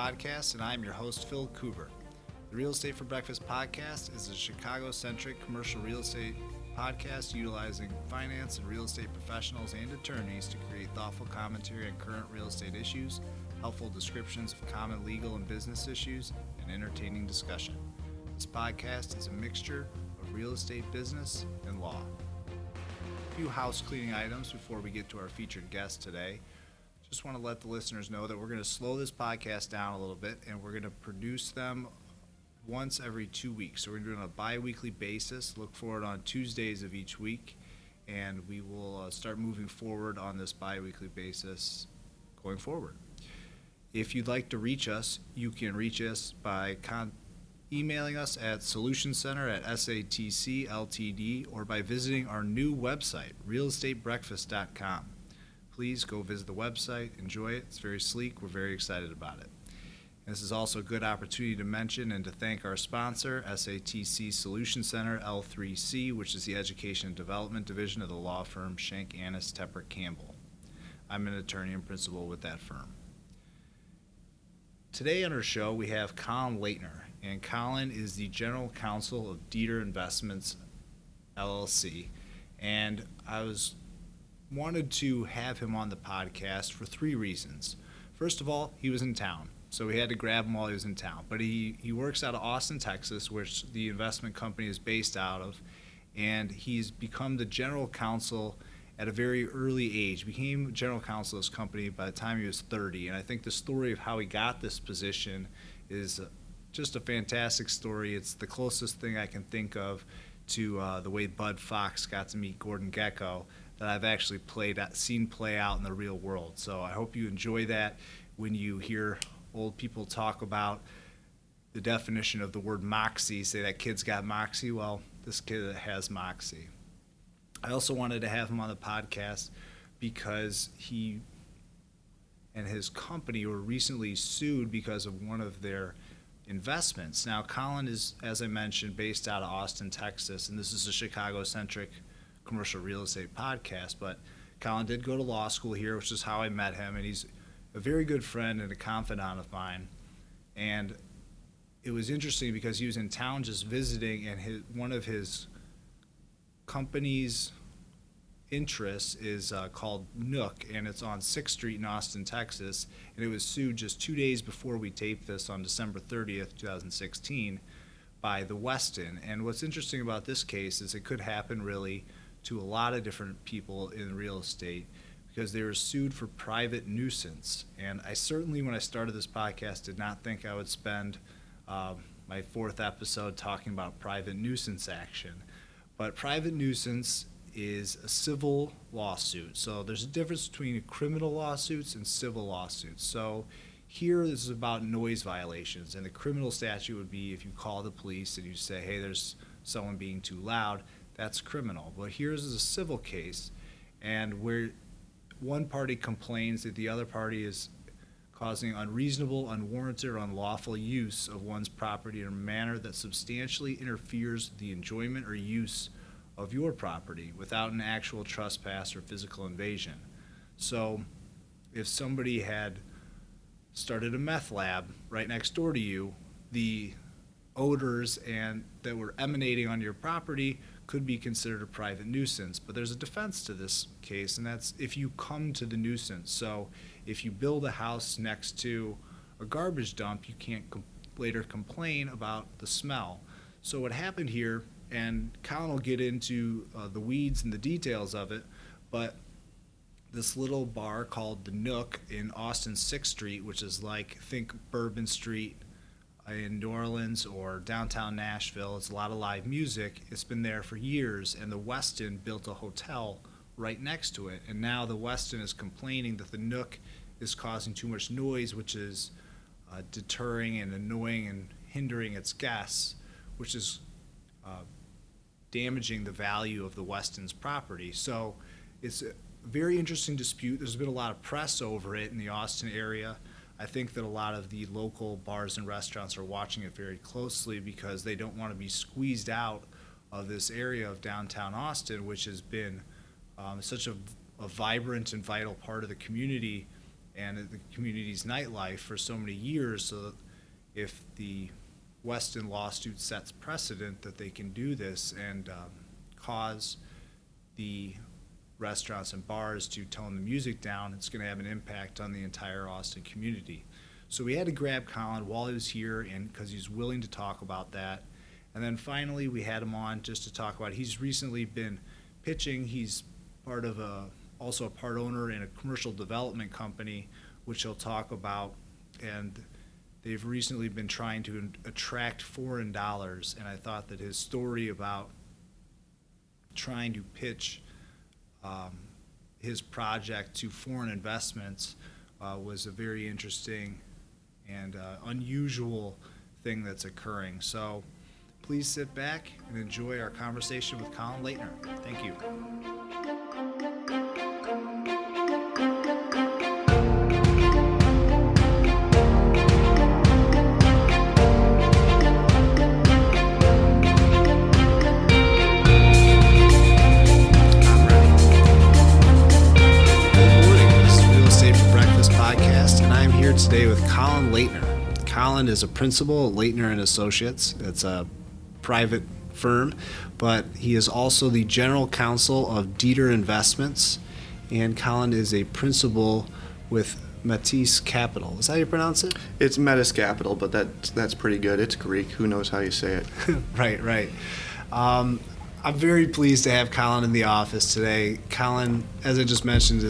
podcast, and I'm your host, Phil Coover. The Real Estate for Breakfast podcast is a Chicago-centric commercial real estate podcast utilizing finance and real estate professionals and attorneys to create thoughtful commentary on current real estate issues, helpful descriptions of common legal and business issues, and entertaining discussion. This podcast is a mixture of real estate, business, and law. A few house cleaning items before we get to our featured guest today. Just want to let the listeners know that we're going to slow this podcast down a little bit, and we're going to produce them once every 2 weeks. So we're doing a bi-weekly basis. Look forward on Tuesdays of each week, and we will start moving forward on this bi-weekly basis going forward. If you'd like to reach us, you can reach us by emailing us at solutioncenter@satcltd or by visiting our new website, realestatebreakfast.com. Please go visit the website, enjoy it. It's very sleek. We're very excited about it. This is also a good opportunity to mention and to thank our sponsor, SATC Solution Center, L3C, which is the Education and Development Division of the law firm Shank Annis Tepper Campbell. I'm an attorney and principal with that firm. Today on our show, we have Colin Leitner, and Colin is the general counsel of Dieter Investments, LLC, and I wanted to have him on the podcast for three reasons. First of all, he was in town. So we had to grab him while he was in town. But he works out of Austin, Texas, which the investment company is based out of. And he's become the general counsel at a very early age. Became general counsel of this company by the time he was 30. And I think the story of how he got this position is just a fantastic story. It's the closest thing I can think of to the way Bud Fox got to meet Gordon Gekko that I've actually seen play out in the real world. So I hope you enjoy that when you hear old people talk about the definition of the word moxie, say that kid's got moxie. Well, this kid has moxie. I also wanted to have him on the podcast because he and his company were recently sued because of one of their investments. Now, Colin is, as I mentioned, based out of Austin, Texas, and this is a Chicago-centric commercial real estate podcast, but Colin did go to law school here, which is how I met him, and he's a very good friend and a confidant of mine. And it was interesting because he was in town just visiting, and one of his company's interests is called Nook, and it's on 6th Street in Austin, Texas, and it was sued just 2 days before we taped this on December 30th, 2016, by the Westin. And what's interesting about this case is it could happen really to a lot of different people in real estate, because they were sued for private nuisance. And I certainly, when I started this podcast, did not think I would spend my fourth episode talking about private nuisance action. But private nuisance is a civil lawsuit. So there's a difference between criminal lawsuits and civil lawsuits. So here, this is about noise violations. And the criminal statute would be if you call the police and you say, hey, there's someone being too loud, that's criminal. But here's a civil case, and where one party complains that the other party is causing unreasonable, unwarranted, or unlawful use of one's property in a manner that substantially interferes with the enjoyment or use of your property without an actual trespass or physical invasion. So if somebody had started a meth lab right next door to you, the odors and that were emanating on your property could be considered a private nuisance. But there's a defense to this case, and that's if you come to the nuisance. So if you build a house next to a garbage dump, you can't later complain about the smell. So what happened here, and Colin will get into the weeds and the details of it, but this little bar called the Nook in Austin 6th Street, which is like, think Bourbon Street in New Orleans or downtown Nashville. It's a lot of live music. It's been there for years, and the Westin built a hotel right next to it. And now the Westin is complaining that the Nook is causing too much noise, which is deterring and annoying and hindering its guests, which is damaging the value of the Westin's property. So it's a very interesting dispute. There's been a lot of press over it in the Austin area. I think that a lot of the local bars and restaurants are watching it very closely because they don't want to be squeezed out of this area of downtown Austin, which has been such a vibrant and vital part of the community and the community's nightlife for so many years, so that if the Westin lawsuit sets precedent that they can do this and cause the restaurants and bars to tone the music down, it's going to have an impact on the entire Austin community. So we had to grab Colin while he was here, and because he's willing to talk about that. And then finally we had him on just to talk about, he's recently been pitching, he's part of also a part owner in a commercial development company, which he'll talk about, and they've recently been trying to attract foreign dollars. And I thought that his story about trying to pitch his project to foreign investments was a very interesting and unusual thing that's occurring. So please sit back and enjoy our conversation with Colin Leitner. Thank you. Today with Colin Leitner. Colin is a principal at Leitner and Associates. It's a private firm, but he is also the general counsel of Dieter Investments, and Colin is a principal with Metis Capital. Is that how you pronounce it? It's Metis Capital, but that's pretty good. It's Greek. Who knows how you say it? Right. I'm very pleased to have Colin in the office today. Colin, as I just mentioned,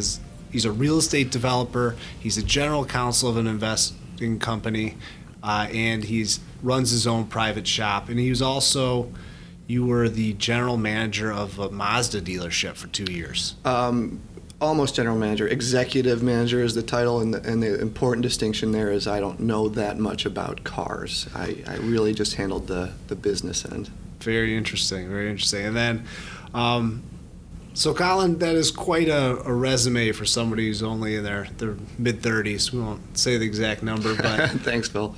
he's a real estate developer, he's a general counsel of an investing company, and he runs his own private shop. And he was also, you were the general manager of a Mazda dealership for 2 years. Almost general manager. Executive manager is the title, and the important distinction there is I don't know that much about cars. I really just handled the business end. Very interesting. And then, so Colin, that is quite a resume for somebody who's only in their mid-30s. We won't say the exact number, but thanks, Phil.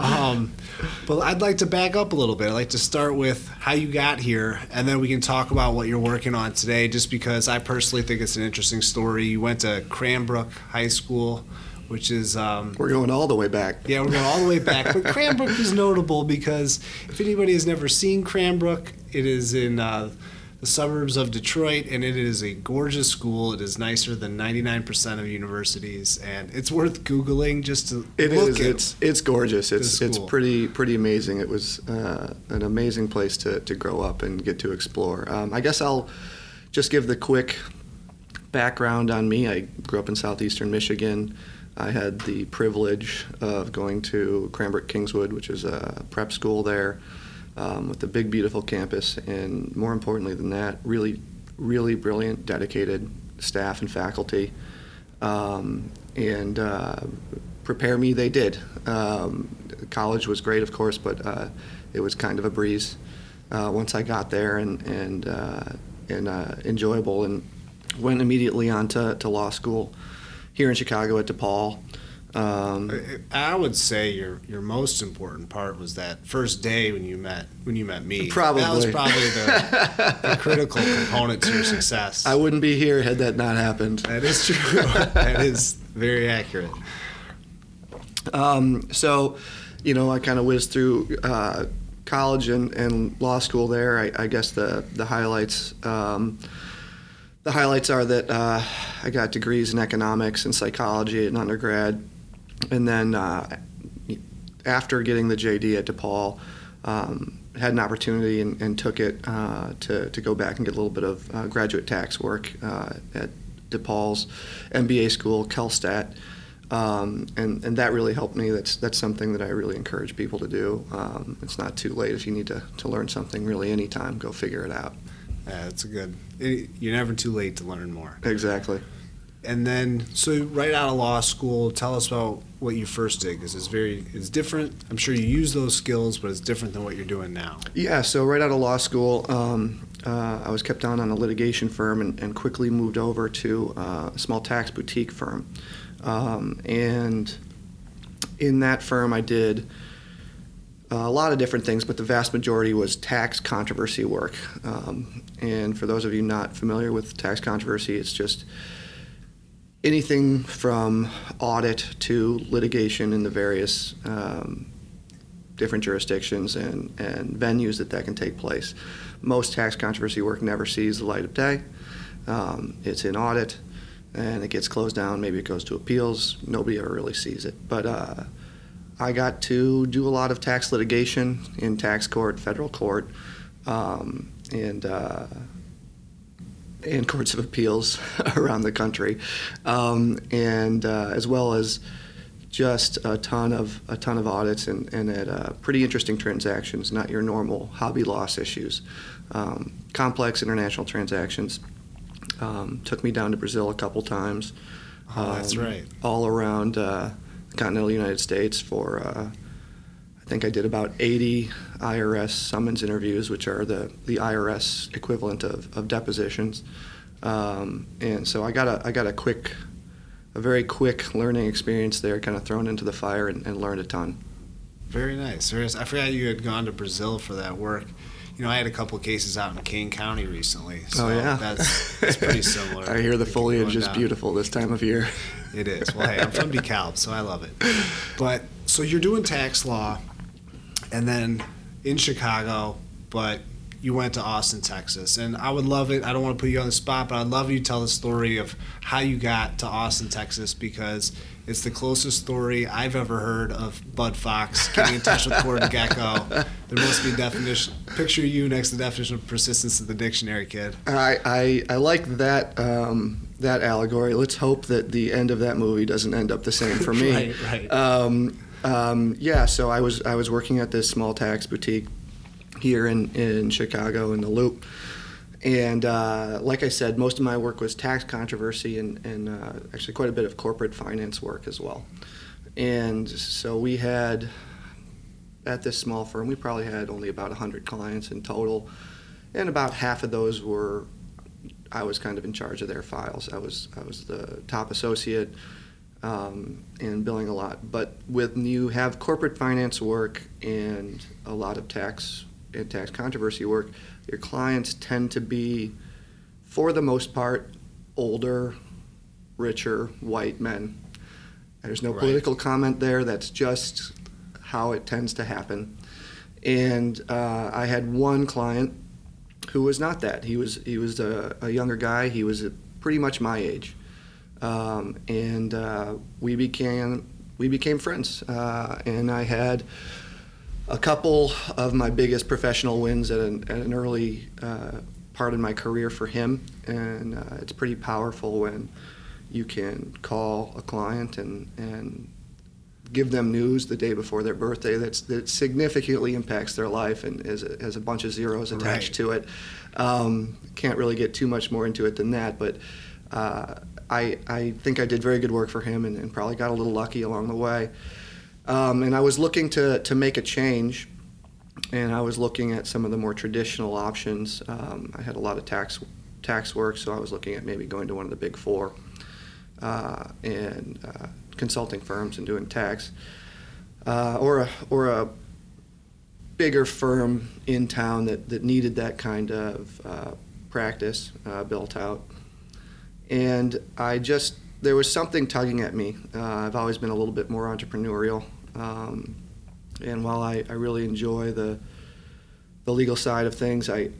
But I'd like to back up a little bit. I'd like to start with how you got here, and then we can talk about what you're working on today, just because I personally think it's an interesting story. You went to Cranbrook High School, which is... we're going all the way back. Yeah, we're going all the way back. But Cranbrook is notable because if anybody has never seen Cranbrook, it is in... the suburbs of Detroit, and it is a gorgeous school. It is nicer than 99% of universities, and it's worth Googling just to look at it. It's gorgeous. It's pretty amazing. It was an amazing place to grow up and get to explore. I guess I'll just give the quick background on me. I grew up in southeastern Michigan. I had the privilege of going to Cranbrook-Kingswood, which is a prep school there. With a big, beautiful campus, and more importantly than that, really, really brilliant, dedicated staff and faculty, and prepare me they did. College was great, of course, but it was kind of a breeze once I got there, and enjoyable, and went immediately on to law school here in Chicago at DePaul. I would say your most important part was that first day when you met me. Probably. That was probably the critical component to your success. I wouldn't be here had that not happened. That is true. That is very accurate. So, I kind of whizzed through college and law school there. I guess the highlights. The highlights are that I got degrees in economics and psychology in undergrad. And then after getting the JD at DePaul, had an opportunity and took it to go back and get a little bit of graduate tax work at DePaul's MBA school, KELSTAT. And that really helped me. That's something that I really encourage people to do. It's not too late if you need to learn something really anytime, go figure it out. Yeah, it's you're never too late to learn more. Exactly. And then, so right out of law school, tell us about what you first did, because it's different. I'm sure you use those skills, but it's different than what you're doing now. Yeah, so right out of law school, I was kept on a litigation firm and quickly moved over to a small tax boutique firm. And in that firm, I did a lot of different things, but the vast majority was tax controversy work. And for those of you not familiar with tax controversy, it's just anything from audit to litigation in the various different jurisdictions and venues that can take place. Most tax controversy work never sees the light of day. It's in audit, and it gets closed down. Maybe it goes to appeals. Nobody ever really sees it. But I got to do a lot of tax litigation in tax court, federal court, and courts of appeals around the country, as well as just a ton of audits and at pretty interesting transactions, not your normal hobby loss issues, complex international transactions. Took me down to Brazil a couple times. Oh, that's right. All around the continental United States for I think I did about 80 IRS summons interviews, which are the IRS equivalent of depositions. And so I got a quick. A very quick learning experience there, kind of thrown into the fire and learned a ton. Very nice. Very nice. I forgot you had gone to Brazil for that work. You know, I had a couple of cases out in King County recently. So that's pretty similar. I hear the foliage is beautiful this time of year. It is. Well, hey, I'm from DeKalb, so I love it. But so you're doing tax law, and then in Chicago, but you went to Austin, Texas, and I would love it. I don't want to put you on the spot, but I'd love you to tell the story of how you got to Austin, Texas, because it's the closest story I've ever heard of Bud Fox getting in touch with Gordon Gekko. There must be a definition. Picture you next to the definition of persistence in the dictionary, kid. I like that that allegory. Let's hope that the end of that movie doesn't end up the same for me. Right. So I was working at this small tax boutique here in Chicago in the Loop, and like I said, most of my work was tax controversy and actually quite a bit of corporate finance work as well. And so we had, at this small firm, we probably had only about 100 clients in total, and about half of those were, I was kind of in charge of their files. I was the top associate and billing a lot. But when you have corporate finance work and a lot of tax in tax controversy work, your clients tend to be, for the most part, older, richer, white men. There's no political comment there. That's just how it tends to happen. And I had one client who was not that. He was a younger guy. He was pretty much my age, we became friends. And I had a couple of my biggest professional wins at an early part of my career for him, and it's pretty powerful when you can call a client and give them news the day before their birthday that significantly impacts their life and has a bunch of zeros attached to it. Can't really get too much more into it than that, but I think I did very good work for him and probably got a little lucky along the way. And I was looking to make a change, and I was looking at some of the more traditional options. I had a lot of tax work, so I was looking at maybe going to one of the big four and consulting firms and doing tax, or a bigger firm in town that needed that kind of practice built out. And there was something tugging at me. I've always been a little bit more entrepreneurial. And while I really enjoy the legal side of things, I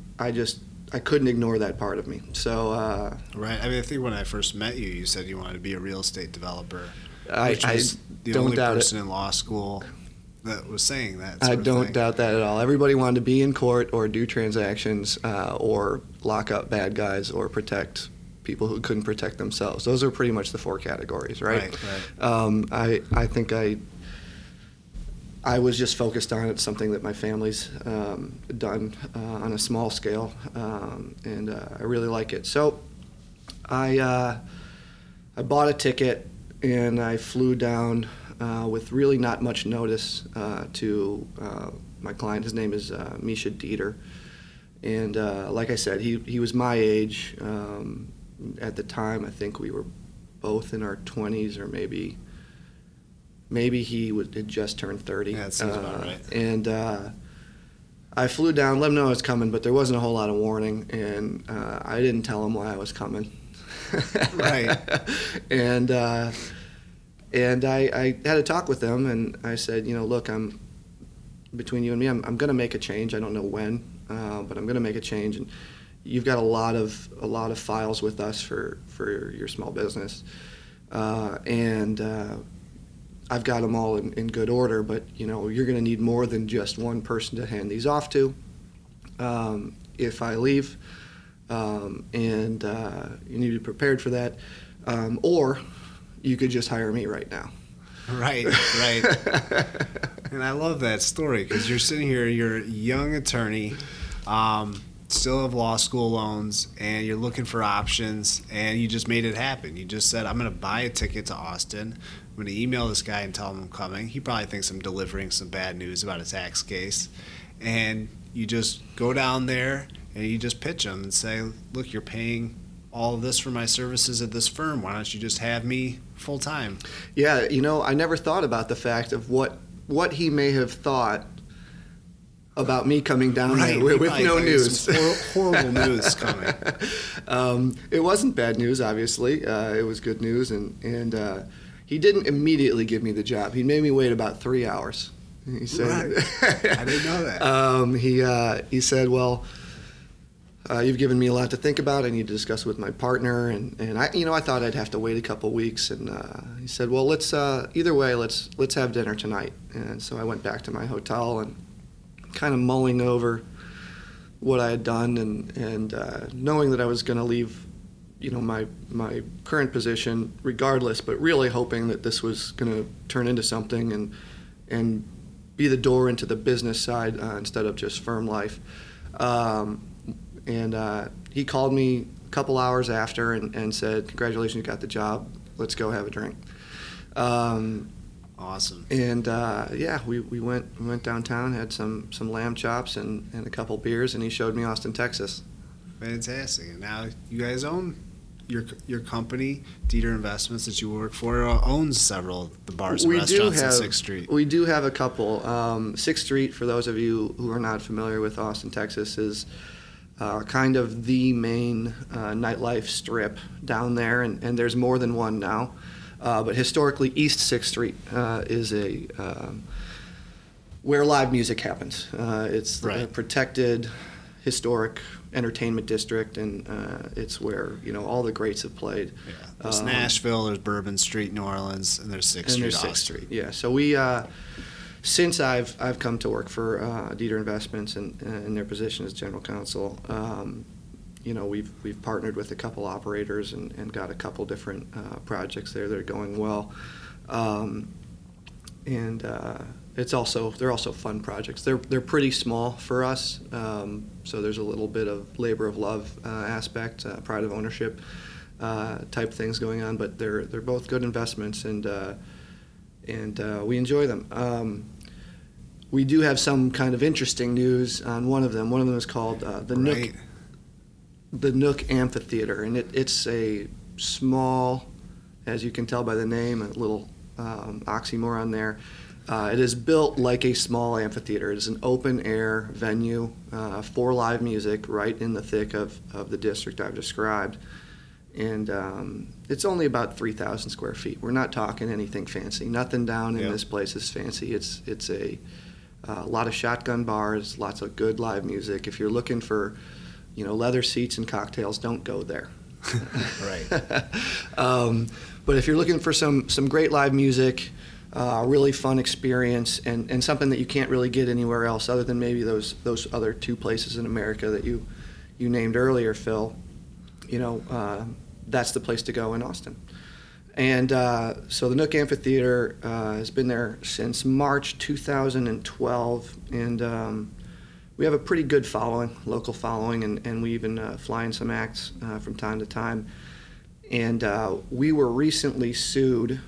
couldn't ignore that part of me. So I mean, I think when I first met you, you said you wanted to be a real estate developer. I was the only person in law school that was saying that. I don't doubt that at all. Everybody wanted to be in court or do transactions or lock up bad guys or protect people who couldn't protect themselves. Those are pretty much the four categories, right? I think I was just focused on it, something that my family's done on a small scale, and I really like it. So I bought a ticket, and I flew down with really not much notice to my client. His name is Misha Dieter, and like I said, he was my age. At the time, I think we were both in our 20s, or maybe he had just turned 30. Yeah, that sounds about right. And I flew down, let him know I was coming, but there wasn't a whole lot of warning, and I didn't tell him why I was coming. Right. And I had a talk with them, and I said, you know, look, between you and me, I'm going to make a change. I don't know when, but I'm going to make a change. And you've got a lot of files with us for your small business, and I've got them all in good order. But you know, you're going to need more than just one person to hand these off to if I leave, and you need to be prepared for that, or you could just hire me right now. Right. And I love that story, because you're sitting here, you're a young attorney, still have law school loans, and you're looking for options, and you just made it happen. You just said, I'm going to buy a ticket to Austin. I'm going to email this guy and tell him I'm coming. He probably thinks I'm delivering some bad news about a tax case. And you just go down there, and you just pitch him and say, look, you're paying all of this for my services at this firm. Why don't you just have me full time? Yeah, you know, I never thought about the fact of what he may have thought about me coming down there with no news. Horrible news coming. It wasn't bad news, obviously. It was good news, and he didn't immediately give me the job. He made me wait about 3 hours. He said, right. I didn't know that. He said, well, you've given me a lot to think about. I need to discuss with my partner, and I thought I'd have to wait a couple weeks. And he said, "Well, let's have dinner tonight." And so I went back to my hotel and kind of mulling over what I had done, and knowing that I was going to leave, you know, my current position regardless, but really hoping that this was going to turn into something and be the door into the business side instead of just firm life. And he called me a couple hours after and said, congratulations, you got the job. Let's go have a drink. Awesome. We went downtown, had some lamb chops and a couple beers, and he showed me Austin, Texas. Fantastic. And now you guys own your company, Dieter Investments, that you work for, owns several of the bars and restaurants on 6th Street. We do have a couple. 6th Street, for those of you who are not familiar with Austin, Texas, is kind of the main nightlife strip down there, and there's more than one now. But historically, East 6th Street is where live music happens. It's a protected historic entertainment district, and it's where, you know, all the greats have played. Yeah. There's Nashville, there's Bourbon Street, New Orleans, and there's 6th Street. Yeah, so we... since I've come to work for Dieter Investments and their position as general counsel, you know, we've partnered with a couple operators and got a couple different projects there that are going well, and they're also fun projects. They're pretty small for us, so there's a little bit of labor of love aspect, pride of ownership type things going on, but they're both good investments and we enjoy them. We do have some kind of interesting news on one of them. One of them is called the Nook Amphitheater, and it's a small, as you can tell by the name, a little oxymoron there. It is built like a small amphitheater. It is an open-air venue for live music right in the thick of the district I've described. And it's only about 3,000 square feet. We're not talking anything fancy. Nothing down in this place is fancy. It's a lot of shotgun bars, lots of good live music. If you're looking for, you know, leather seats and cocktails, don't go there. Right. But if you're looking for some great live music, really fun experience, and something that you can't really get anywhere else other than maybe those other two places in America that you named earlier, Phil, you know, that's the place to go in Austin. And so the Nook Amphitheater has been there since March 2012, and we have a pretty good following, local following, and we even fly in some acts from time to time. And we were recently sued,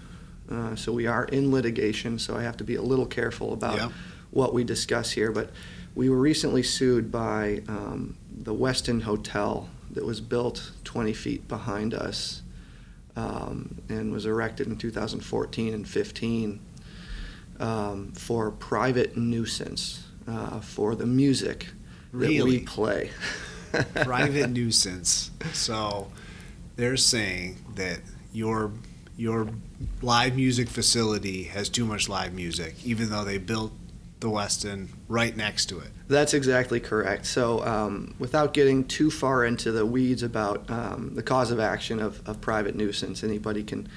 so we are in litigation, so I have to be a little careful about what we discuss here, but we were recently sued by the Westin Hotel that was built 20 feet behind us and was erected in 2014 and 15 for private nuisance for the music that we play. Private nuisance. So they're saying that your live music facility has too much live music, even though they built the Westin right next to it. That's exactly correct. So without getting too far into the weeds about the cause of action of private nuisance, anybody can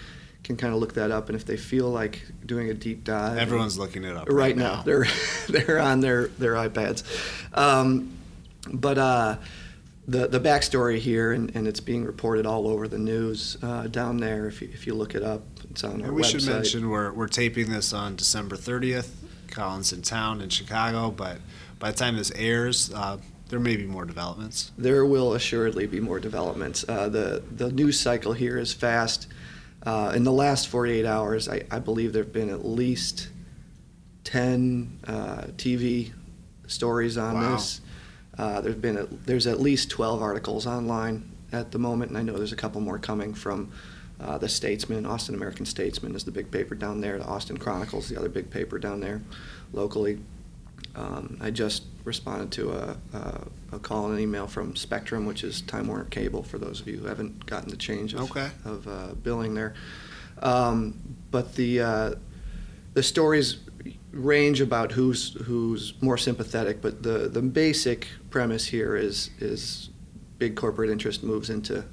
kind of look that up, and if they feel like doing a deep dive. Everyone's looking it up right now. They're on their iPads. The backstory here, and it's being reported all over the news down there. If you look it up, it's on our website. We should mention we're taping this on December 30th. Colin's in town in Chicago, but by the time this airs, there may be more developments. There will assuredly be more developments. The news cycle here is fast. In the last 48 hours, I believe there have been at least 10 TV stories on this. There's at least 12 articles online at the moment, and I know there's a couple more coming from the Statesman. Austin American Statesman is the big paper down there. The Austin Chronicle is the other big paper down there locally. I just responded to a call and an email from Spectrum, which is Time Warner Cable, for those of you who haven't gotten the change of billing there. But the stories range about who's more sympathetic, but the basic premise here is big corporate interest moves into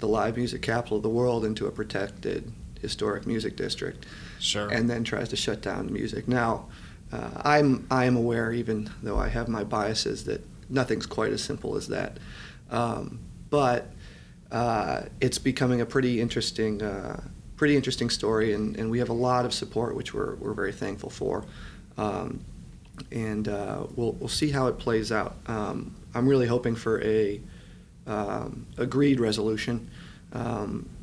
the live music capital of the world, into a protected historic music district, and then tries to shut down music. Now, I am aware, even though I have my biases, that nothing's quite as simple as that. But it's becoming a pretty interesting story, and we have a lot of support, which we're very thankful for, and we'll see how it plays out. I'm really hoping for a agreed resolution.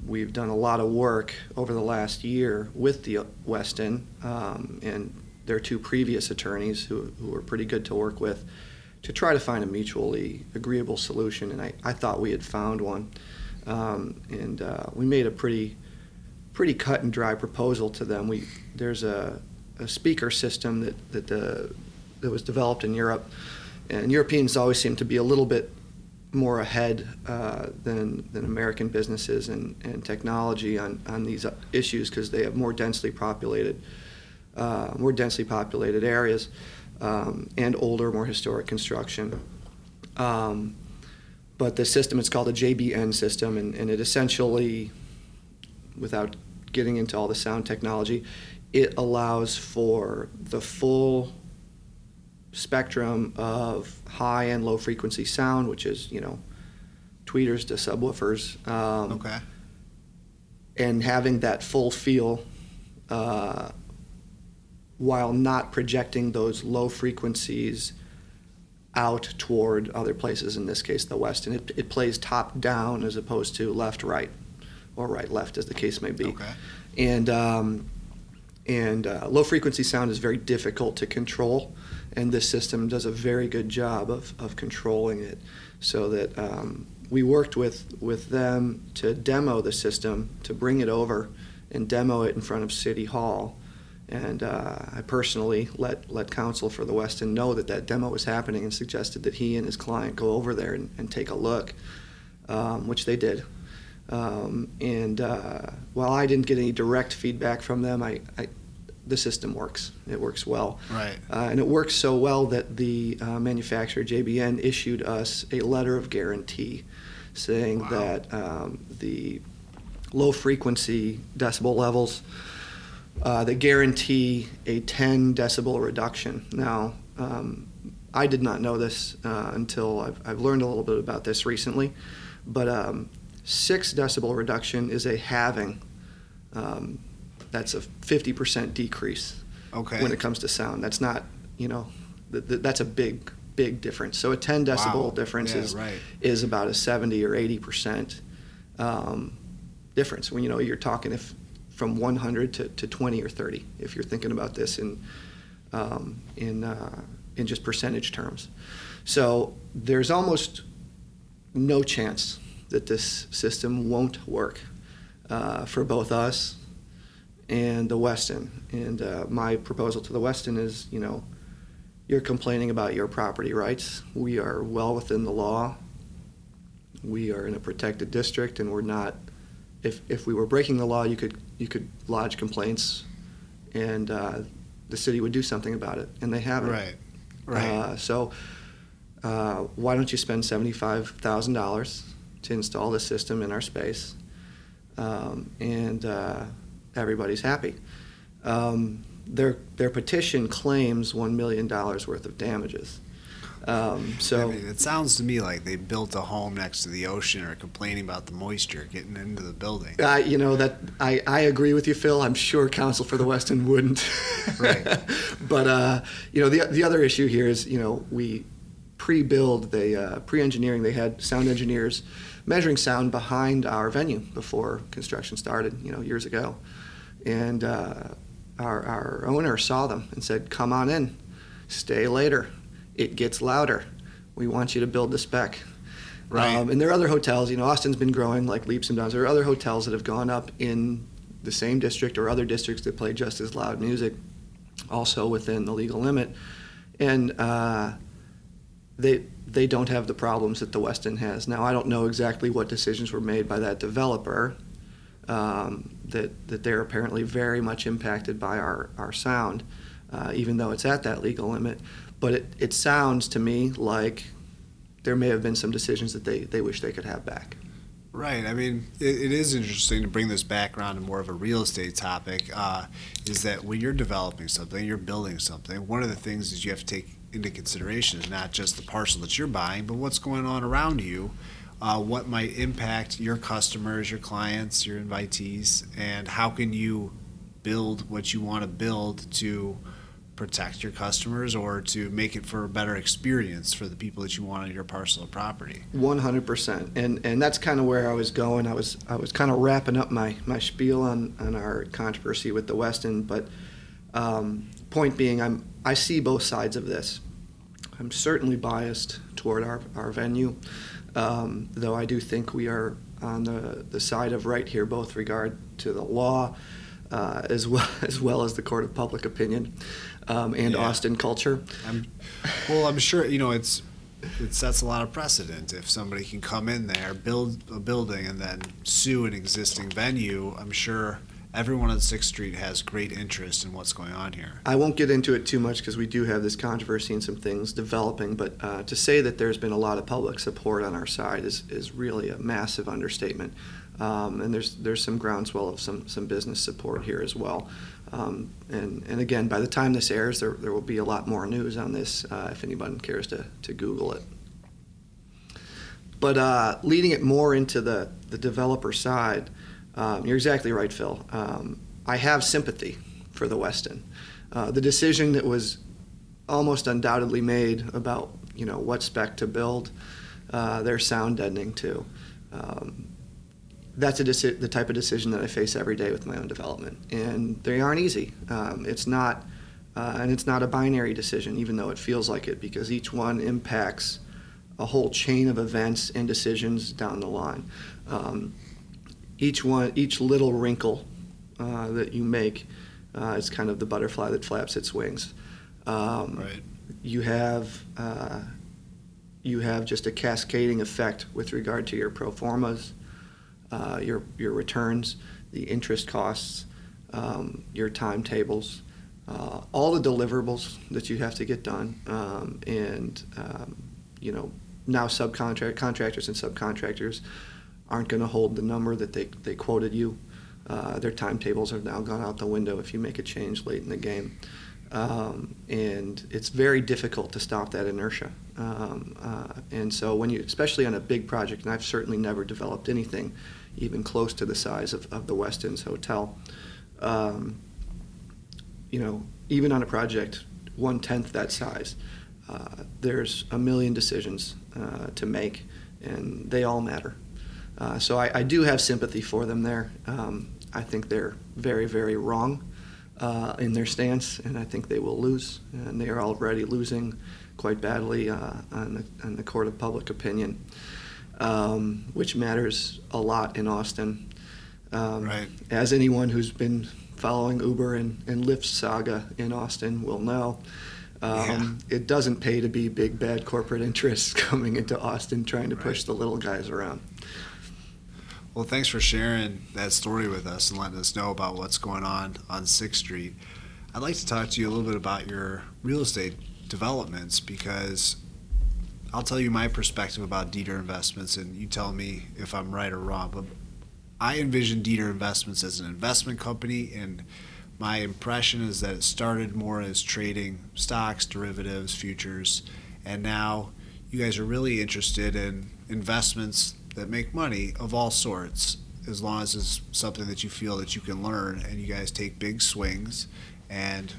We've done a lot of work over the last year with the Westin and their two previous attorneys, who were pretty good to work with, to try to find a mutually agreeable solution, and I thought we had found one, and we made a pretty cut and dry proposal to them. There's a speaker system that was developed in Europe, and Europeans always seem to be a little bit more ahead than American businesses and technology on these issues, because they have more densely populated areas, and older, more historic construction. But the system, it's called a JBN system, and it essentially, without getting into all the sound technology, it allows for the full spectrum of high and low frequency sound, which is, tweeters to subwoofers. And having that full feel while not projecting those low frequencies out toward other places, in this case the West. And it plays top down as opposed to left, right, or right-left, as the case may be. And low-frequency sound is very difficult to control, and this system does a very good job of controlling it, so that we worked with them to demo the system, to bring it over and demo it in front of City Hall. And I personally let counsel for the Westin know that demo was happening, and suggested that he and his client go over there and take a look, which they did. While I didn't get any direct feedback from them, the system works. It works well. And it works so well that the manufacturer, JBN, issued us a letter of guarantee saying that the low-frequency decibel levels, they guarantee a 10 decibel reduction. Now, I did not know this until I've learned a little bit about this recently, but 6 decibel reduction is a halving. That's a 50% decrease when it comes to sound. That's not, that's a big, big difference. So a 10 decibel difference is about a 70 or 80% difference. When you're talking from 100 to 20 or 30, if you're thinking about this in just percentage terms. So there's almost no chance that this system won't work for both us and the Westin. And my proposal to the Westin is, you're complaining about your property rights. We are well within the law. we are in a protected district, and we're not. If we were breaking the law, you could lodge complaints, and the city would do something about it, and they haven't. Right. So why don't you spend $75,000 to install the system in our space, and everybody's happy. Their petition claims $1 million worth of damages. It sounds to me like they built a home next to the ocean, or complaining about the moisture getting into the building. I agree with you, Phil. I'm sure counsel for the Westin wouldn't. Right. But the other issue here is we pre-build pre-engineering. They had sound engineers measuring sound behind our venue before construction started, years ago, and our owner saw them and said, "Come on in, stay later. It gets louder. We want you to build the spec." Right. And there are other hotels. Austin's been growing like leaps and bounds. There are other hotels that have gone up in the same district or other districts that play just as loud music, also within the legal limit, and they don't have the problems that the Westin has. Now, I don't know exactly what decisions were made by that developer, that they're apparently very much impacted by our sound, even though it's at that legal limit. But it sounds to me like there may have been some decisions that they wish they could have back. Right. I mean, it is interesting to bring this back around to more of a real estate topic, is that when you're developing something, you're building something, one of the things that you have to take into consideration is not just the parcel that you're buying, but what's going on around you, what might impact your customers, your clients, your invitees, and how can you build what you want to build to protect your customers or to make it for a better experience for the people that you want on your parcel of property. 100%. And that's kind of where I was going. I was kind of wrapping up my spiel on our controversy with the Westin, but point being, I see both sides of this. I'm certainly biased toward our venue, though I do think we are on the side of right here, both regard to the law, as well as the court of public opinion, Austin culture. I'm sure it sets a lot of precedent if somebody can come in there, build a building, and then sue an existing venue. I'm sure everyone on 6th Street has great interest in what's going on here. I won't get into it too much because we do have this controversy and some things developing, but to say that there's been a lot of public support on our side is really a massive understatement. And there's some groundswell of some business support here as well. And again, by the time this airs, there will be a lot more news on this if anyone cares to Google it. But leading it more into the developer side, you're exactly right, Phil. I have sympathy for the Westin. The decision that was almost undoubtedly made about what spec to build, their sound deadening too. That's the type of decision that I face every day with my own development, and they aren't easy. It's not a binary decision, even though it feels like it, because each one impacts a whole chain of events and decisions down the line. Each little wrinkle that you make is kind of the butterfly that flaps its wings. Right. You have just a cascading effect with regard to your pro formas. Your returns, the interest costs, your timetables, all the deliverables that you have to get done, now contractors and subcontractors aren't going to hold the number that they quoted you. Their timetables have now gone out the window if you make a change late in the game, and it's very difficult to stop that inertia. And so when you, especially on a big project, and I've certainly never developed anything even close to the size of the Westin's hotel, even on a project 1/10 that size, there's a million decisions to make, and they all matter. So I do have sympathy for them there. I think they're very, very wrong in their stance, and I think they will lose, and they are already losing quite badly on the court of public opinion, which matters a lot in Austin. Right. As anyone who's been following Uber and Lyft saga in Austin will know, It doesn't pay to be big, bad corporate interests coming into Austin trying to push the little guys around. Well, thanks for sharing that story with us and letting us know about what's going on 6th Street. I'd like to talk to you a little bit about your real estate developments, because I'll tell you my perspective about Dieter Investments, and you tell me if I'm right or wrong. But I envision Dieter Investments as an investment company, and my impression is that it started more as trading stocks, derivatives, futures, and now you guys are really interested in investments that make money of all sorts, as long as it's something that you feel that you can learn, and you guys take big swings, and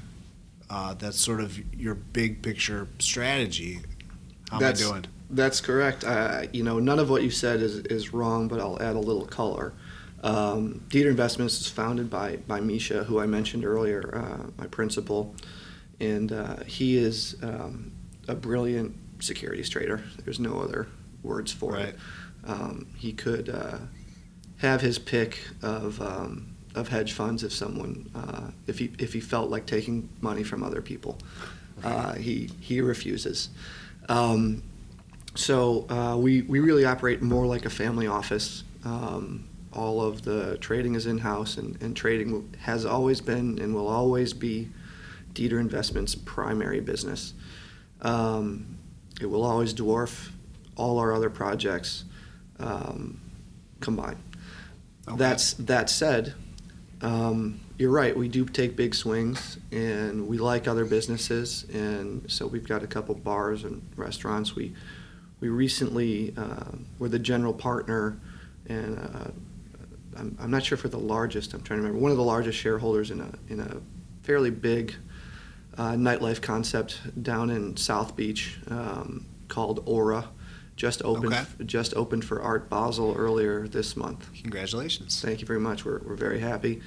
that's sort of your big picture strategy. How am I doing? That's correct. None of what you said is wrong, but I'll add a little color. Dieter Investments is founded by Misha, who I mentioned earlier, my principal, and he is a brilliant securities trader. There's no other words for it. He could have his pick of hedge funds if someone if he felt like taking money from other people. He refuses. We really operate more like a family office. All of the trading is in-house, and trading has always been and will always be Dieter Investments' primary business. It will always dwarf all our other projects combined. Okay. That said, you're right, we do take big swings, and we like other businesses, and so we've got a couple bars and restaurants. We recently were the general partner, and I'm not sure if we're the largest, I'm trying to remember, one of the largest shareholders in a fairly big nightlife concept down in South Beach called Aura. Just opened for Art Basel earlier this month. Congratulations. Thank you very much. We're very happy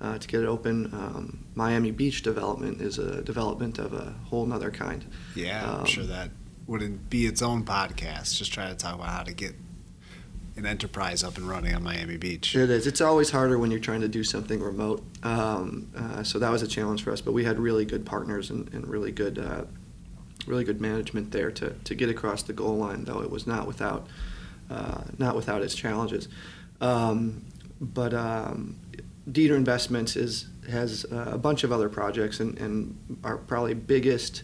to get it open. Miami Beach development is a development of a whole nother kind. Yeah, I'm sure that wouldn't be its own podcast, just trying to talk about how to get an enterprise up and running on Miami Beach. It is. It's always harder when you're trying to do something remote. So that was a challenge for us, but we had really good partners and really good management there to get across the goal line, though it was not without its challenges. Dieter Investments has a bunch of other projects, and our probably biggest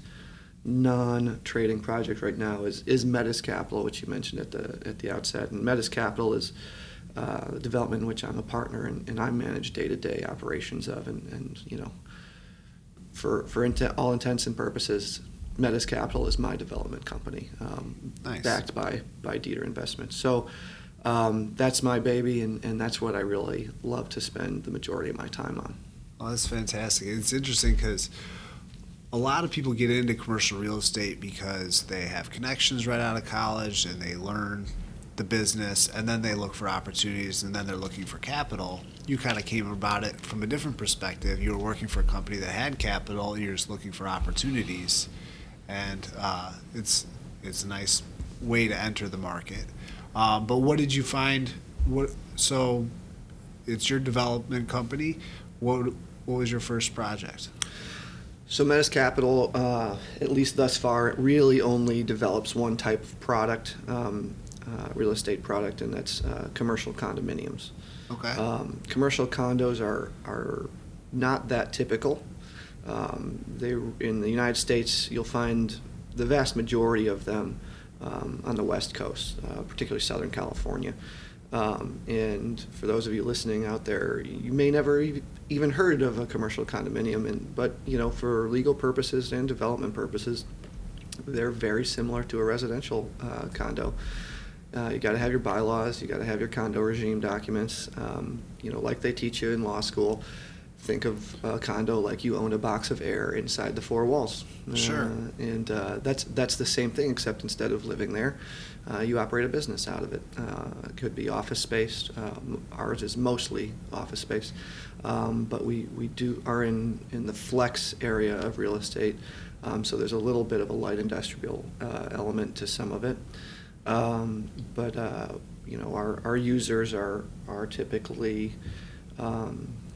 non-trading project right now is Metis Capital, which you mentioned at the outset. And Metis Capital is the development in which I'm a partner and I manage day-to-day operations of, and for all intents and purposes, Metis Capital is my development company, nice. Backed by Dieter Investments. So that's my baby, and that's what I really love to spend the majority of my time on. Oh, that's fantastic. It's interesting because a lot of people get into commercial real estate because they have connections right out of college and they learn the business, and then they look for opportunities, and then they're looking for capital. You kind of came about it from a different perspective. You were working for a company that had capital, and you're just looking for opportunities. And it's a nice way to enter the market. But what did you find? So it's your development company. What was your first project? So Metis Capital, at least thus far, it really only develops one type of product, real estate product, and that's commercial condominiums. Okay. Commercial condos are not that typical. In the United States, you'll find the vast majority of them on the West Coast, particularly Southern California. And for those of you listening out there, you may never even heard of a commercial condominium, but for legal purposes and development purposes, they're very similar to a residential condo. You got to have your bylaws, you got to have your condo regime documents, like they teach you in law school. Think of a condo like you own a box of air inside the four walls. Sure. And that's the same thing, except instead of living there, you operate a business out of it. It could be office space. Ours is mostly office space. But we are in the flex area of real estate. So there's a little bit of a light industrial element to some of it. Our users are typically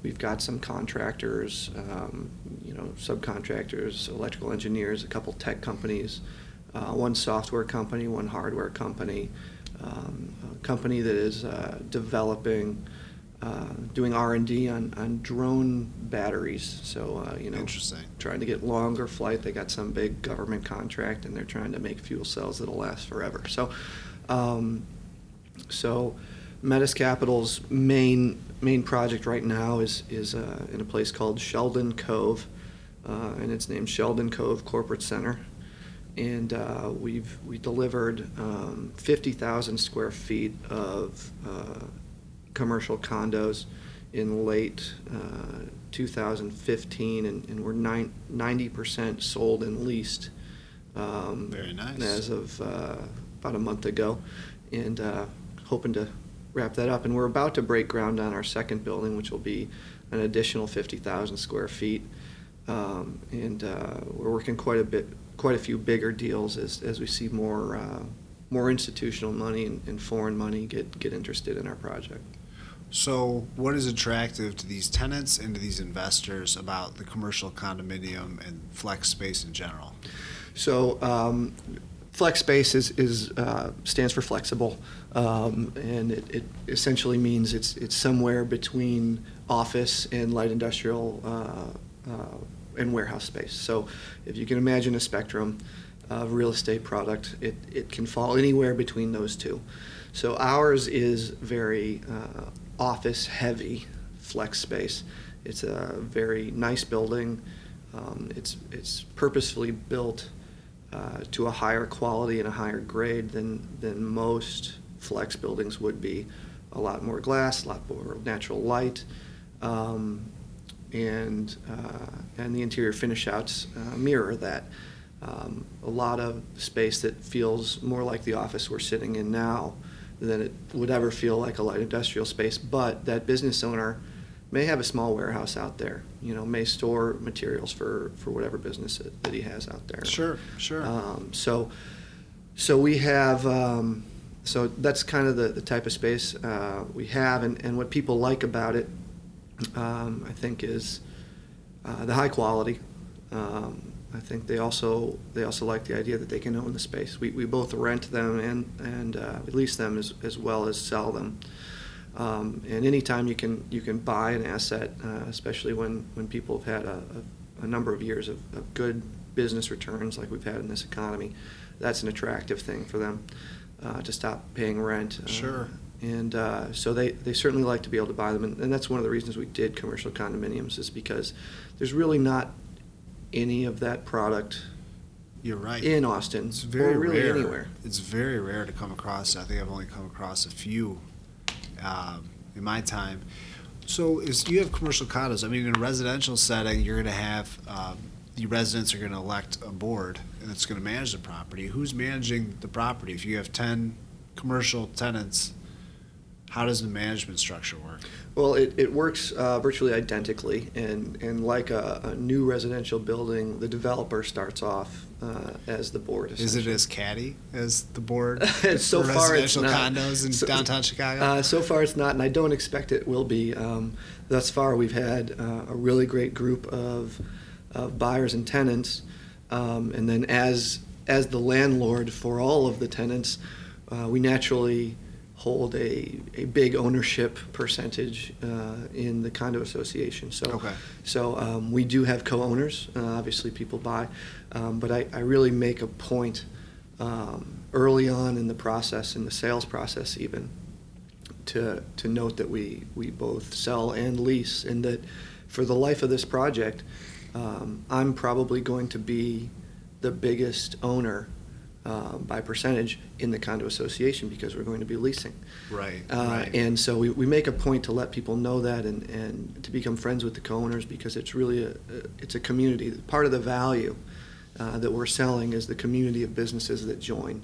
We've got some contractors, subcontractors, electrical engineers, a couple tech companies, one software company, one hardware company, a company that is developing, doing R&D on drone batteries. So, interesting. Trying to get longer flight. They got some big government contract, and they're trying to make fuel cells that'll last forever. So, Metis Capital's main project right now is in a place called Sheldon Cove, and it's named Sheldon Cove Corporate Center, and we delivered 50,000 square feet of commercial condos in late 2015, and we're 90% sold and leased. Very nice. As of about a month ago, and hoping to wrap that up, and we're about to break ground on our second building, which will be an additional 50,000 square feet, and we're working quite a few bigger deals as we see more institutional money and foreign money get interested in our project. So, what is attractive to these tenants and to these investors about the commercial condominium and flex space in general? So, flex space is stands for flexible, and it essentially means it's somewhere between office and light industrial and warehouse space. So if you can imagine a spectrum of real estate product, it can fall anywhere between those two. So ours is very office-heavy flex space. It's a very nice building. It's purposefully built to a higher quality and a higher grade than most flex buildings would be. A lot more glass, a lot more natural light, and the interior finish-outs mirror that. A lot of space that feels more like the office we're sitting in now than it would ever feel like a light industrial space, but that business owner may have a small warehouse out there, may store materials for whatever business that he has out there. Sure. So we have, so that's kind of the type of space we have, and what people like about it, I think, is the high quality. I think they also like the idea that they can own the space. We both rent them and lease them as well as sell them. And anytime you can buy an asset, especially when people have had a number of years of good business returns like we've had in this economy, that's an attractive thing for them to stop paying rent. Sure. And so they certainly like to be able to buy them. And that's one of the reasons we did commercial condominiums, is because there's really not any of that product. You're right. In Austin. It's very really rare. Anywhere. It's very rare to come across. I think I've only come across a few in my time. So you have commercial condos. I mean, in a residential setting, you're going to have the residents are going to elect a board, and it's going to manage the property. Who's managing the property? If you have 10 commercial tenants, how does the management structure work? Well, it works virtually identically, and like a new residential building, the developer starts off as the board. Is it as catty as the board so for far residential it's not. Condos in downtown Chicago? So far it's not, and I don't expect it will be. Thus far we've had a really great group of buyers and tenants, and then as the landlord for all of the tenants, we naturally hold a big ownership percentage in the condo association. So, okay. So we do have co-owners. Obviously, people buy, but I really make a point early on in the process, in the sales process, even to note that we both sell and lease, and that for the life of this project, I'm probably going to be the biggest owner by percentage in the condo association, because we're going to be leasing. Right. And so we make a point to let people know that, and to become friends with the co-owners, because it's really a community. Part of the value that we're selling is the community of businesses that join.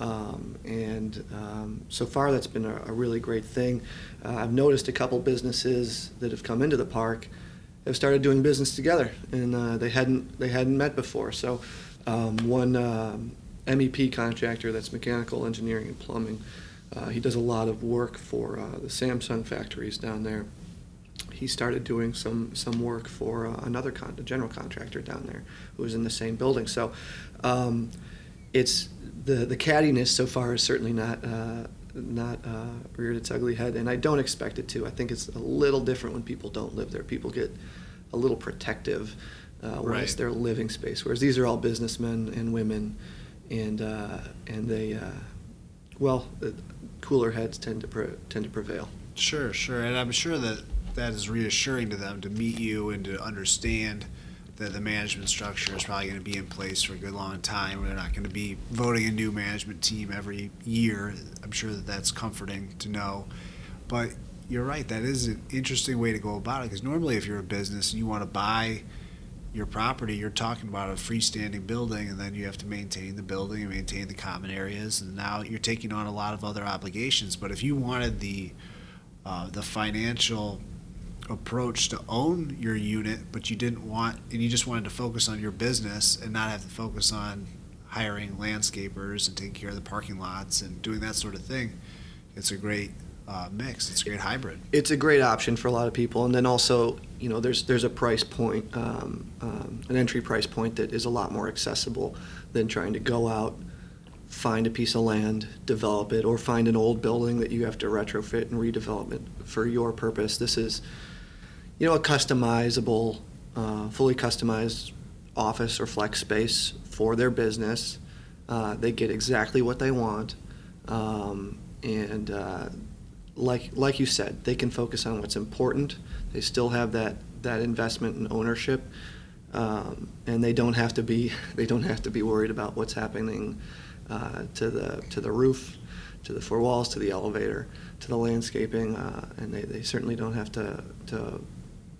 So far that's been a really great thing. I've noticed a couple businesses that have come into the park have started doing business together, and they hadn't met before. So one MEP contractor, that's mechanical engineering and plumbing. He does a lot of work for the Samsung factories down there, he started doing some work for another general contractor down there who was in the same building. So it's the cattiness so far is certainly not reared its ugly head, and I don't expect it to. I think it's a little different when people don't live there. People get a little protective when it's their living space, whereas these are all businessmen and women, and they cooler heads tend to prevail. Sure, and I'm sure that is reassuring to them to meet you and to understand that the management structure is probably going to be in place for a good long time. They're not going to be voting a new management team every year. I'm sure that's comforting to know. But you're right, that is an interesting way to go about it, because normally if you're a business and you want to buy your property, you're talking about a freestanding building, and then you have to maintain the building and maintain the common areas, and now you're taking on a lot of other obligations. But if you wanted the financial approach to own your unit, but you didn't want, and you just wanted to focus on your business and not have to focus on hiring landscapers and taking care of the parking lots and doing that sort of thing, it's a great mix. It's a great hybrid. It's a great option for a lot of people. And then also, you know, there's a price point, an entry price point that is a lot more accessible than trying to go out, find a piece of land, develop it, or find an old building that you have to retrofit and redevelop it for your purpose. This is, you know, a customizable, fully customized office or flex space for their business. They get exactly what they want, and like you said, they can focus on what's important. They still have that investment and ownership, and they don't have to be worried about what's happening to the roof, to the four walls, to the elevator, to the landscaping, and they certainly don't have to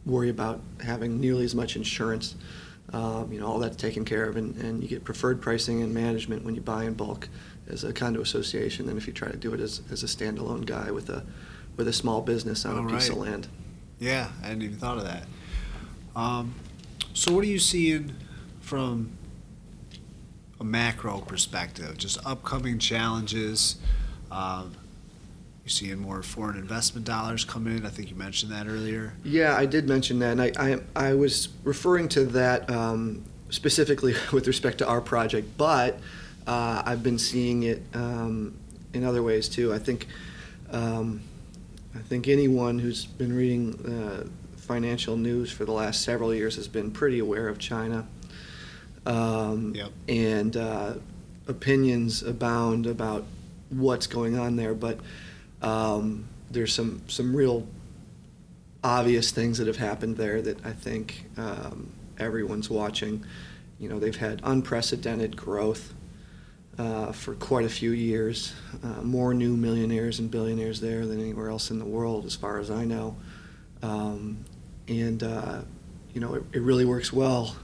worry about having nearly as much insurance. You know, all that's taken care of, and you get preferred pricing and management when you buy in bulk as a condo association than if you try to do it as a standalone guy with a small business on a piece of land. Yeah, I hadn't even thought of that. So what are you seeing from a macro perspective, just upcoming challenges? You're seeing more foreign investment dollars come in. I think you mentioned that earlier. Yeah, I did mention that, and I was referring to that specifically with respect to our project, but I've been seeing it in other ways too. I think anyone who's been reading financial news for the last several years has been pretty aware of China, and opinions abound about what's going on there, but there's some real obvious things that have happened there that I think everyone's watching. You know, they've had unprecedented growth for quite a few years, more new millionaires and billionaires there than anywhere else in the world, as far as I know. You know, it really works well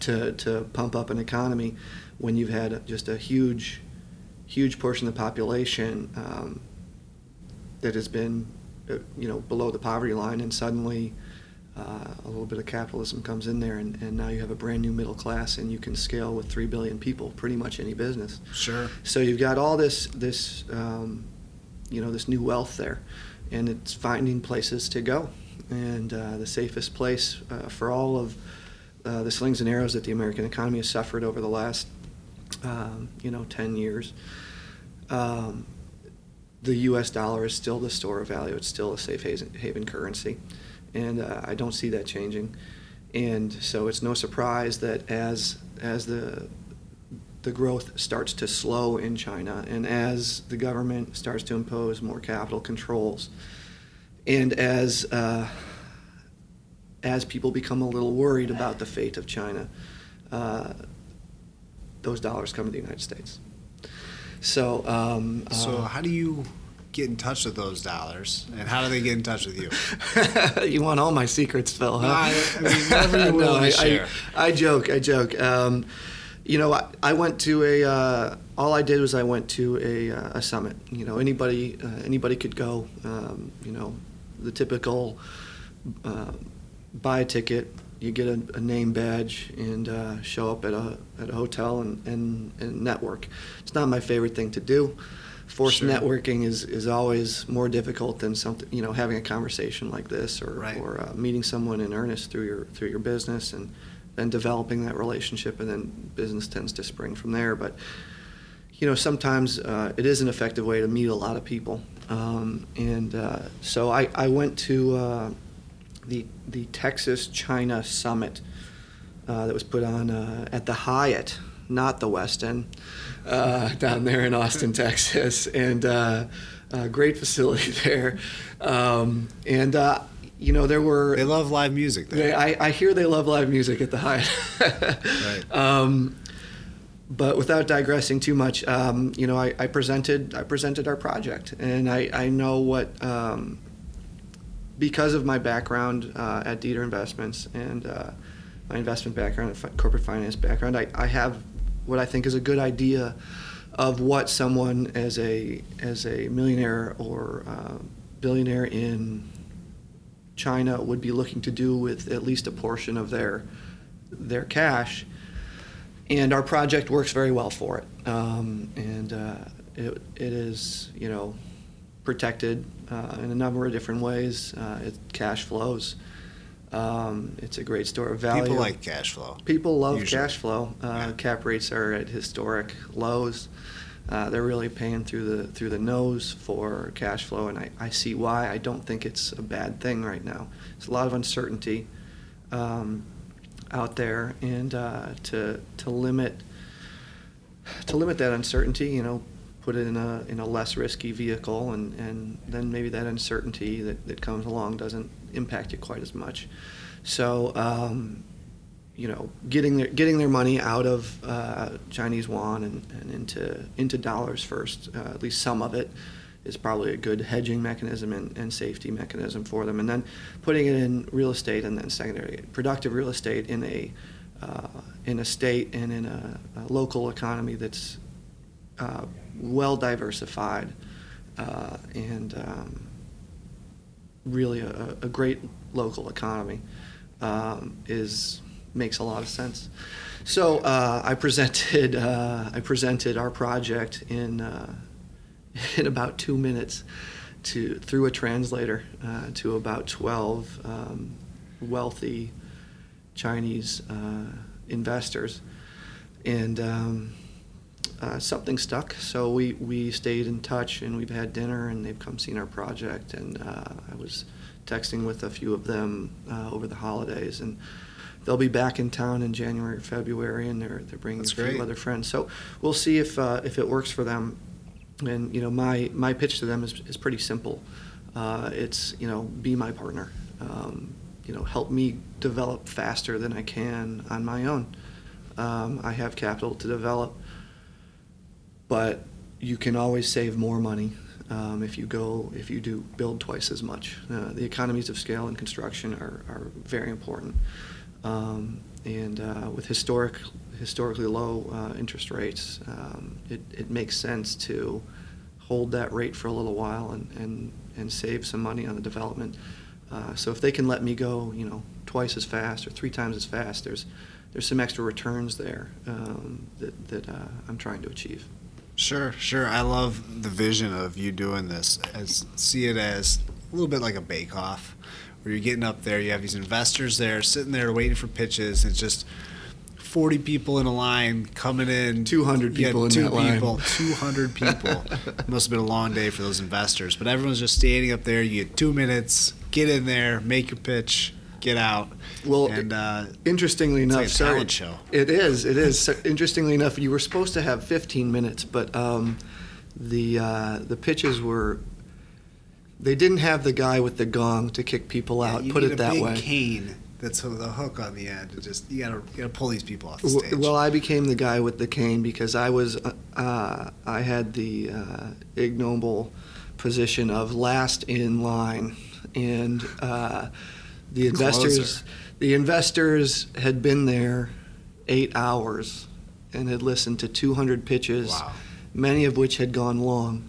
to pump up an economy when you've had just a huge portion of the population that has been, you know, below the poverty line, and suddenly a little bit of capitalism comes in there, and now you have a brand new middle class, and you can scale with 3 billion people, pretty much any business. Sure. So you've got all this you know, this new wealth there, and it's finding places to go, and the safest place for all of the slings and arrows that the American economy has suffered over the last 10 years. The U.S. dollar is still the store of value. It's still a safe haven currency, and I don't see that changing. And so it's no surprise that as the growth starts to slow in China, and as the government starts to impose more capital controls, and as people become a little worried about the fate of China, those dollars come to the United States. So so how do you get in touch with those dollars, and how do they get in touch with you? You want all my secrets, Phil, huh? No, I mean, never you will. I joke. You know, I went to a all I did was I went to a summit. You know, anybody could go. You know, the typical buy a ticket, you get a name badge, and show up at a hotel and network. It's not my favorite thing to do. forced networking is always more difficult than something, you know, having a conversation like this or meeting someone in earnest through your business and then developing that relationship, and then business tends to spring from there. But you know, sometimes it is an effective way to meet a lot of people, so I went to the Texas-China Summit that was put on at the Hyatt, not the Westin, down there in Austin, Texas, and a great facility there. You know, there were... They love live music there. I hear they love live music at the Hyatt. Right. But without digressing too much, you know, I presented our project, and I know what... because of my background at Dieter Investments and my investment background and corporate finance background, I have what I think is a good idea of what someone as a millionaire or billionaire in China would be looking to do with at least a portion of their cash, and our project works very well for it. It is, you know, protected in a number of different ways. It cash flows. It's a great store of value. People like cash flow. People love cash flow. Cap rates are at historic lows. They're really paying through the nose for cash flow, and I see why. I don't think it's a bad thing right now. There's a lot of uncertainty out there, and to limit that uncertainty, you know, put it in a less risky vehicle, and then maybe that uncertainty that comes along doesn't impact you quite as much. So, you know, getting their money out of Chinese yuan and into dollars first, at least some of it, is probably a good hedging mechanism and safety mechanism for them. And then putting it in real estate, and then secondary productive real estate in a state and in a local economy that's well diversified, and really a great local economy makes a lot of sense. So I presented our project in about 2 minutes through a translator to about 12 wealthy Chinese investors, and something stuck, so we stayed in touch, and we've had dinner, and they've come seen our project, and I was texting with a few of them over the holidays, and they'll be back in town in January or February, and they're bringing a few other friends. So we'll see if it works for them. And you know, my pitch to them is pretty simple. It's, you know, be my partner. You know, help me develop faster than I can on my own. I have capital to develop, but you can always save more money if you do build twice as much. The economies of scale in construction are very important, with historically low interest rates, it makes sense to hold that rate for a little while and save some money on the development. So if they can let me go, you know, twice as fast or three times as fast, there's some extra returns there that I'm trying to achieve. Sure. I love the vision of you doing this. See it as a little bit like a bake-off, where you're getting up there, you have these investors there, sitting there waiting for pitches, and it's just 40 people in a line coming in. 200 people in that line. 200 people. It must have been a long day for those investors. But everyone's just standing up there. You get 2 minutes, get in there, make your pitch, get out. Well, and, interestingly enough, it's like a talent show. It is. So, interestingly enough, you were supposed to have 15 minutes, but the pitches were. They didn't have the guy with the gong to kick people out. Yeah, put it that way. You need a big cane that's with a hook on the end. Just you gotta pull these people off the stage. Well, I became the guy with the cane because I was I had the ignoble position of last in line, and The investors had been there 8 hours and had listened to 200 pitches, wow, many of which had gone long,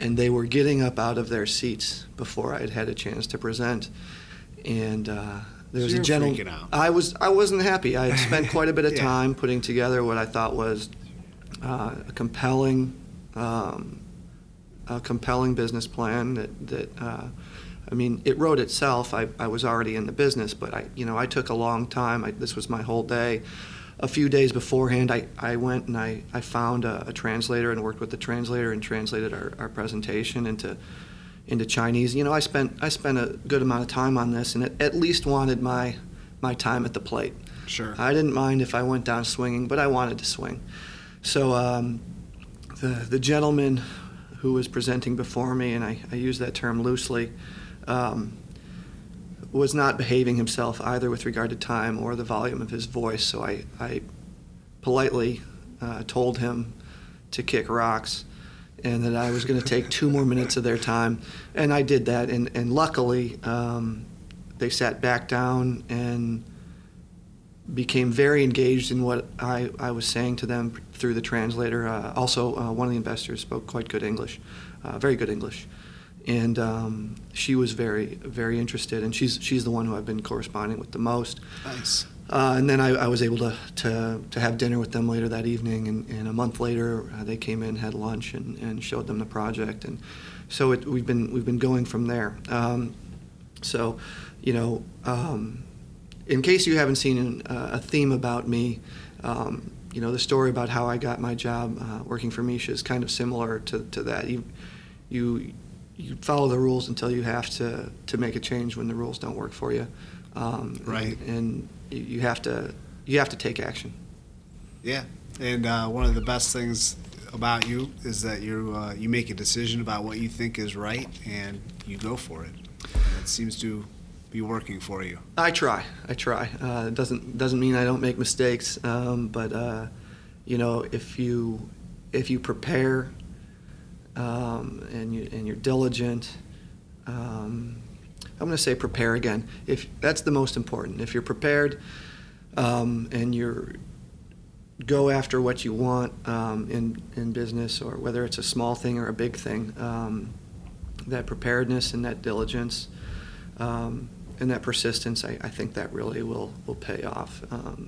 and they were getting up out of their seats before I had a chance to present. And there was a gentleman. I wasn't happy. I had spent quite a bit of time putting together what I thought was a compelling a compelling business plan that I mean, it wrote itself. I was already in the business, but I took a long time. This was my whole day. A few days beforehand, I went and I found a translator and worked with the translator and translated our presentation into Chinese. You know, I spent a good amount of time on this, and at least wanted my time at the plate. Sure. I didn't mind if I went down swinging, but I wanted to swing. So the gentleman who was presenting before me, and I use that term loosely, was not behaving himself either with regard to time or the volume of his voice, so I politely told him to kick rocks and that I was going to take 2 more minutes of their time, and I did that, and luckily they sat back down and became very engaged in what I was saying to them through the translator. Also, one of the investors spoke quite good English, very good English. And she was very, very interested, and she's the one who I've been corresponding with the most. Nice. And then I was able to have dinner with them later that evening, and a month later they came in, had lunch, and showed them the project, and so we've been going from there. So, in case you haven't seen a theme about me, the story about how I got my job working for Misha is kind of similar to that. You follow the rules until you have to make a change when the rules don't work for you. Right. And you have to take action. Yeah. And one of the best things about you is that you make a decision about what you think is right and you go for it. And it seems to be working for you. I try. It doesn't mean I don't make mistakes. But if you prepare, and you're diligent. I'm going to say prepare again. If that's the most important. If you're prepared, and you go after what you want in business, or whether it's a small thing or a big thing, that preparedness and that diligence and that persistence, I think that really will pay off.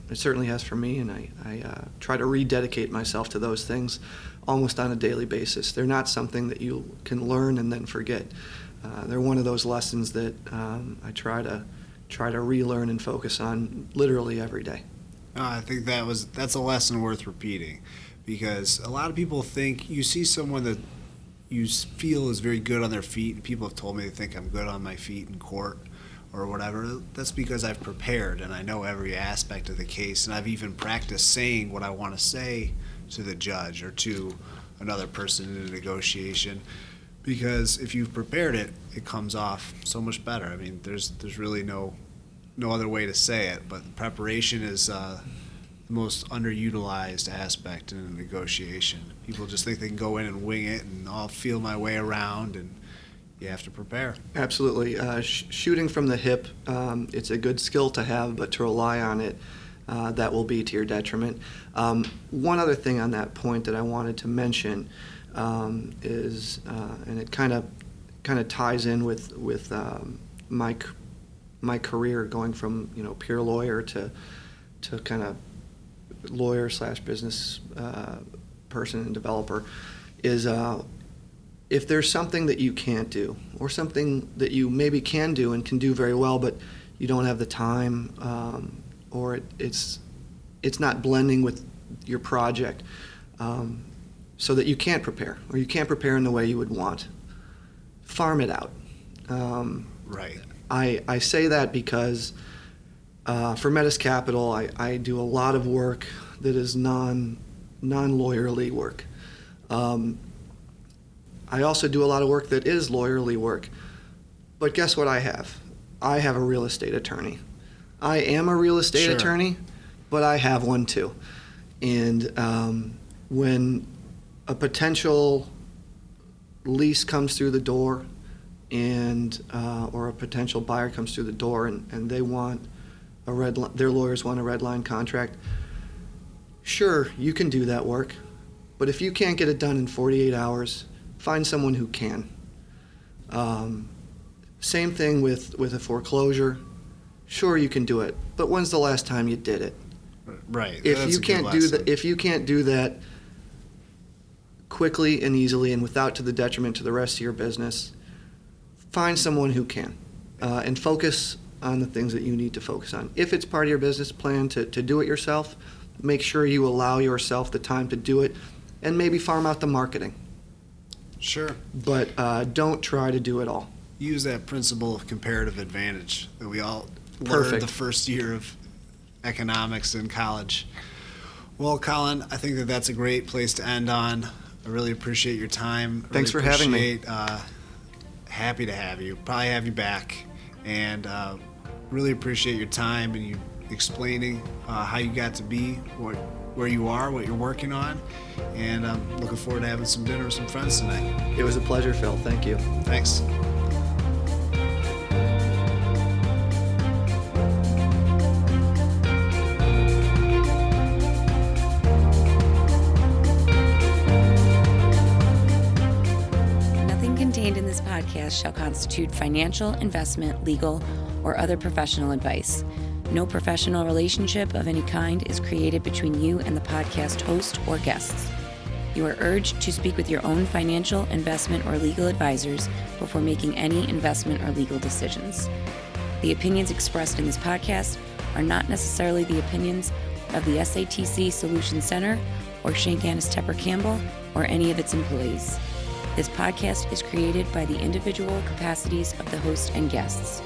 It certainly has for me, and I try to rededicate myself to those things almost on a daily basis. They're not something that you can learn and then forget. They're one of those lessons that I try to relearn and focus on literally every day. I think that's a lesson worth repeating, because a lot of people think you see someone that you feel is very good on their feet, and people have told me they think I'm good on my feet in court or whatever. That's because I've prepared and I know every aspect of the case, and I've even practiced saying what I want to say to the judge or to another person in a negotiation, because if you've prepared it, it comes off so much better. I mean, there's really no other way to say it, but preparation is the most underutilized aspect in a negotiation. People just think they can go in and wing it and I'll feel my way around, and you have to prepare. Absolutely. Shooting from the hip, it's a good skill to have, but to rely on it, that will be to your detriment. One other thing on that point that I wanted to mention is, and it kind of ties in with my career, going from pure lawyer to kind of lawyer / business person and developer, is if there's something that you can't do, or something that you maybe can do and can do very well, but you don't have the time. Or it's not blending with your project, so that you can't prepare, or you can't prepare in the way you would want. Farm it out. Right. I say that because for Metis Capital, I do a lot of work that is non-lawyerly work. I also do a lot of work that is lawyerly work. But guess what I have? I have a real estate attorney. I am a real estate Sure. attorney, but I have one too. And when a potential lease comes through the door, and or a potential buyer comes through the door, and they want their lawyers want a red line contract, sure, you can do that work. But if you can't get it done in 48 hours, find someone who can. Same thing with a foreclosure. Sure, you can do it, but when's the last time you did it? Right. If you can't do that, quickly and easily and without to the detriment to the rest of your business, find someone who can and focus on the things that you need to focus on. If it's part of your business plan to do it yourself, make sure you allow yourself the time to do it and maybe farm out the marketing. Sure. But don't try to do it all. Use that principle of comparative advantage that we all learned the first year of economics in college. Well, Colin, I think that that's a great place to end on. I really appreciate your time. Thanks for having me. Happy to have you. Probably have you back. And really appreciate your time and you explaining how you got to be, where you are, what you're working on. And I'm looking forward to having some dinner with some friends tonight. It was a pleasure, Phil. Thank you. Thanks. Shall constitute financial, investment, legal, or other professional advice. No professional relationship of any kind is created between you and the podcast host or guests. You are urged to speak with your own financial, investment, or legal advisors before making any investment or legal decisions. The opinions expressed in this podcast are not necessarily the opinions of the SATC Solution Center or Shank Annis Tepper Campbell or any of its employees. This podcast is created by the individual capacities of the host and guests.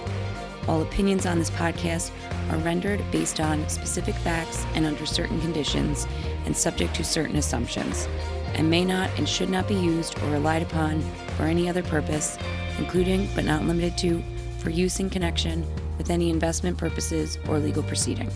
All opinions on this podcast are rendered based on specific facts and under certain conditions and subject to certain assumptions, and may not and should not be used or relied upon for any other purpose, including but not limited to, for use in connection with any investment purposes or legal proceeding.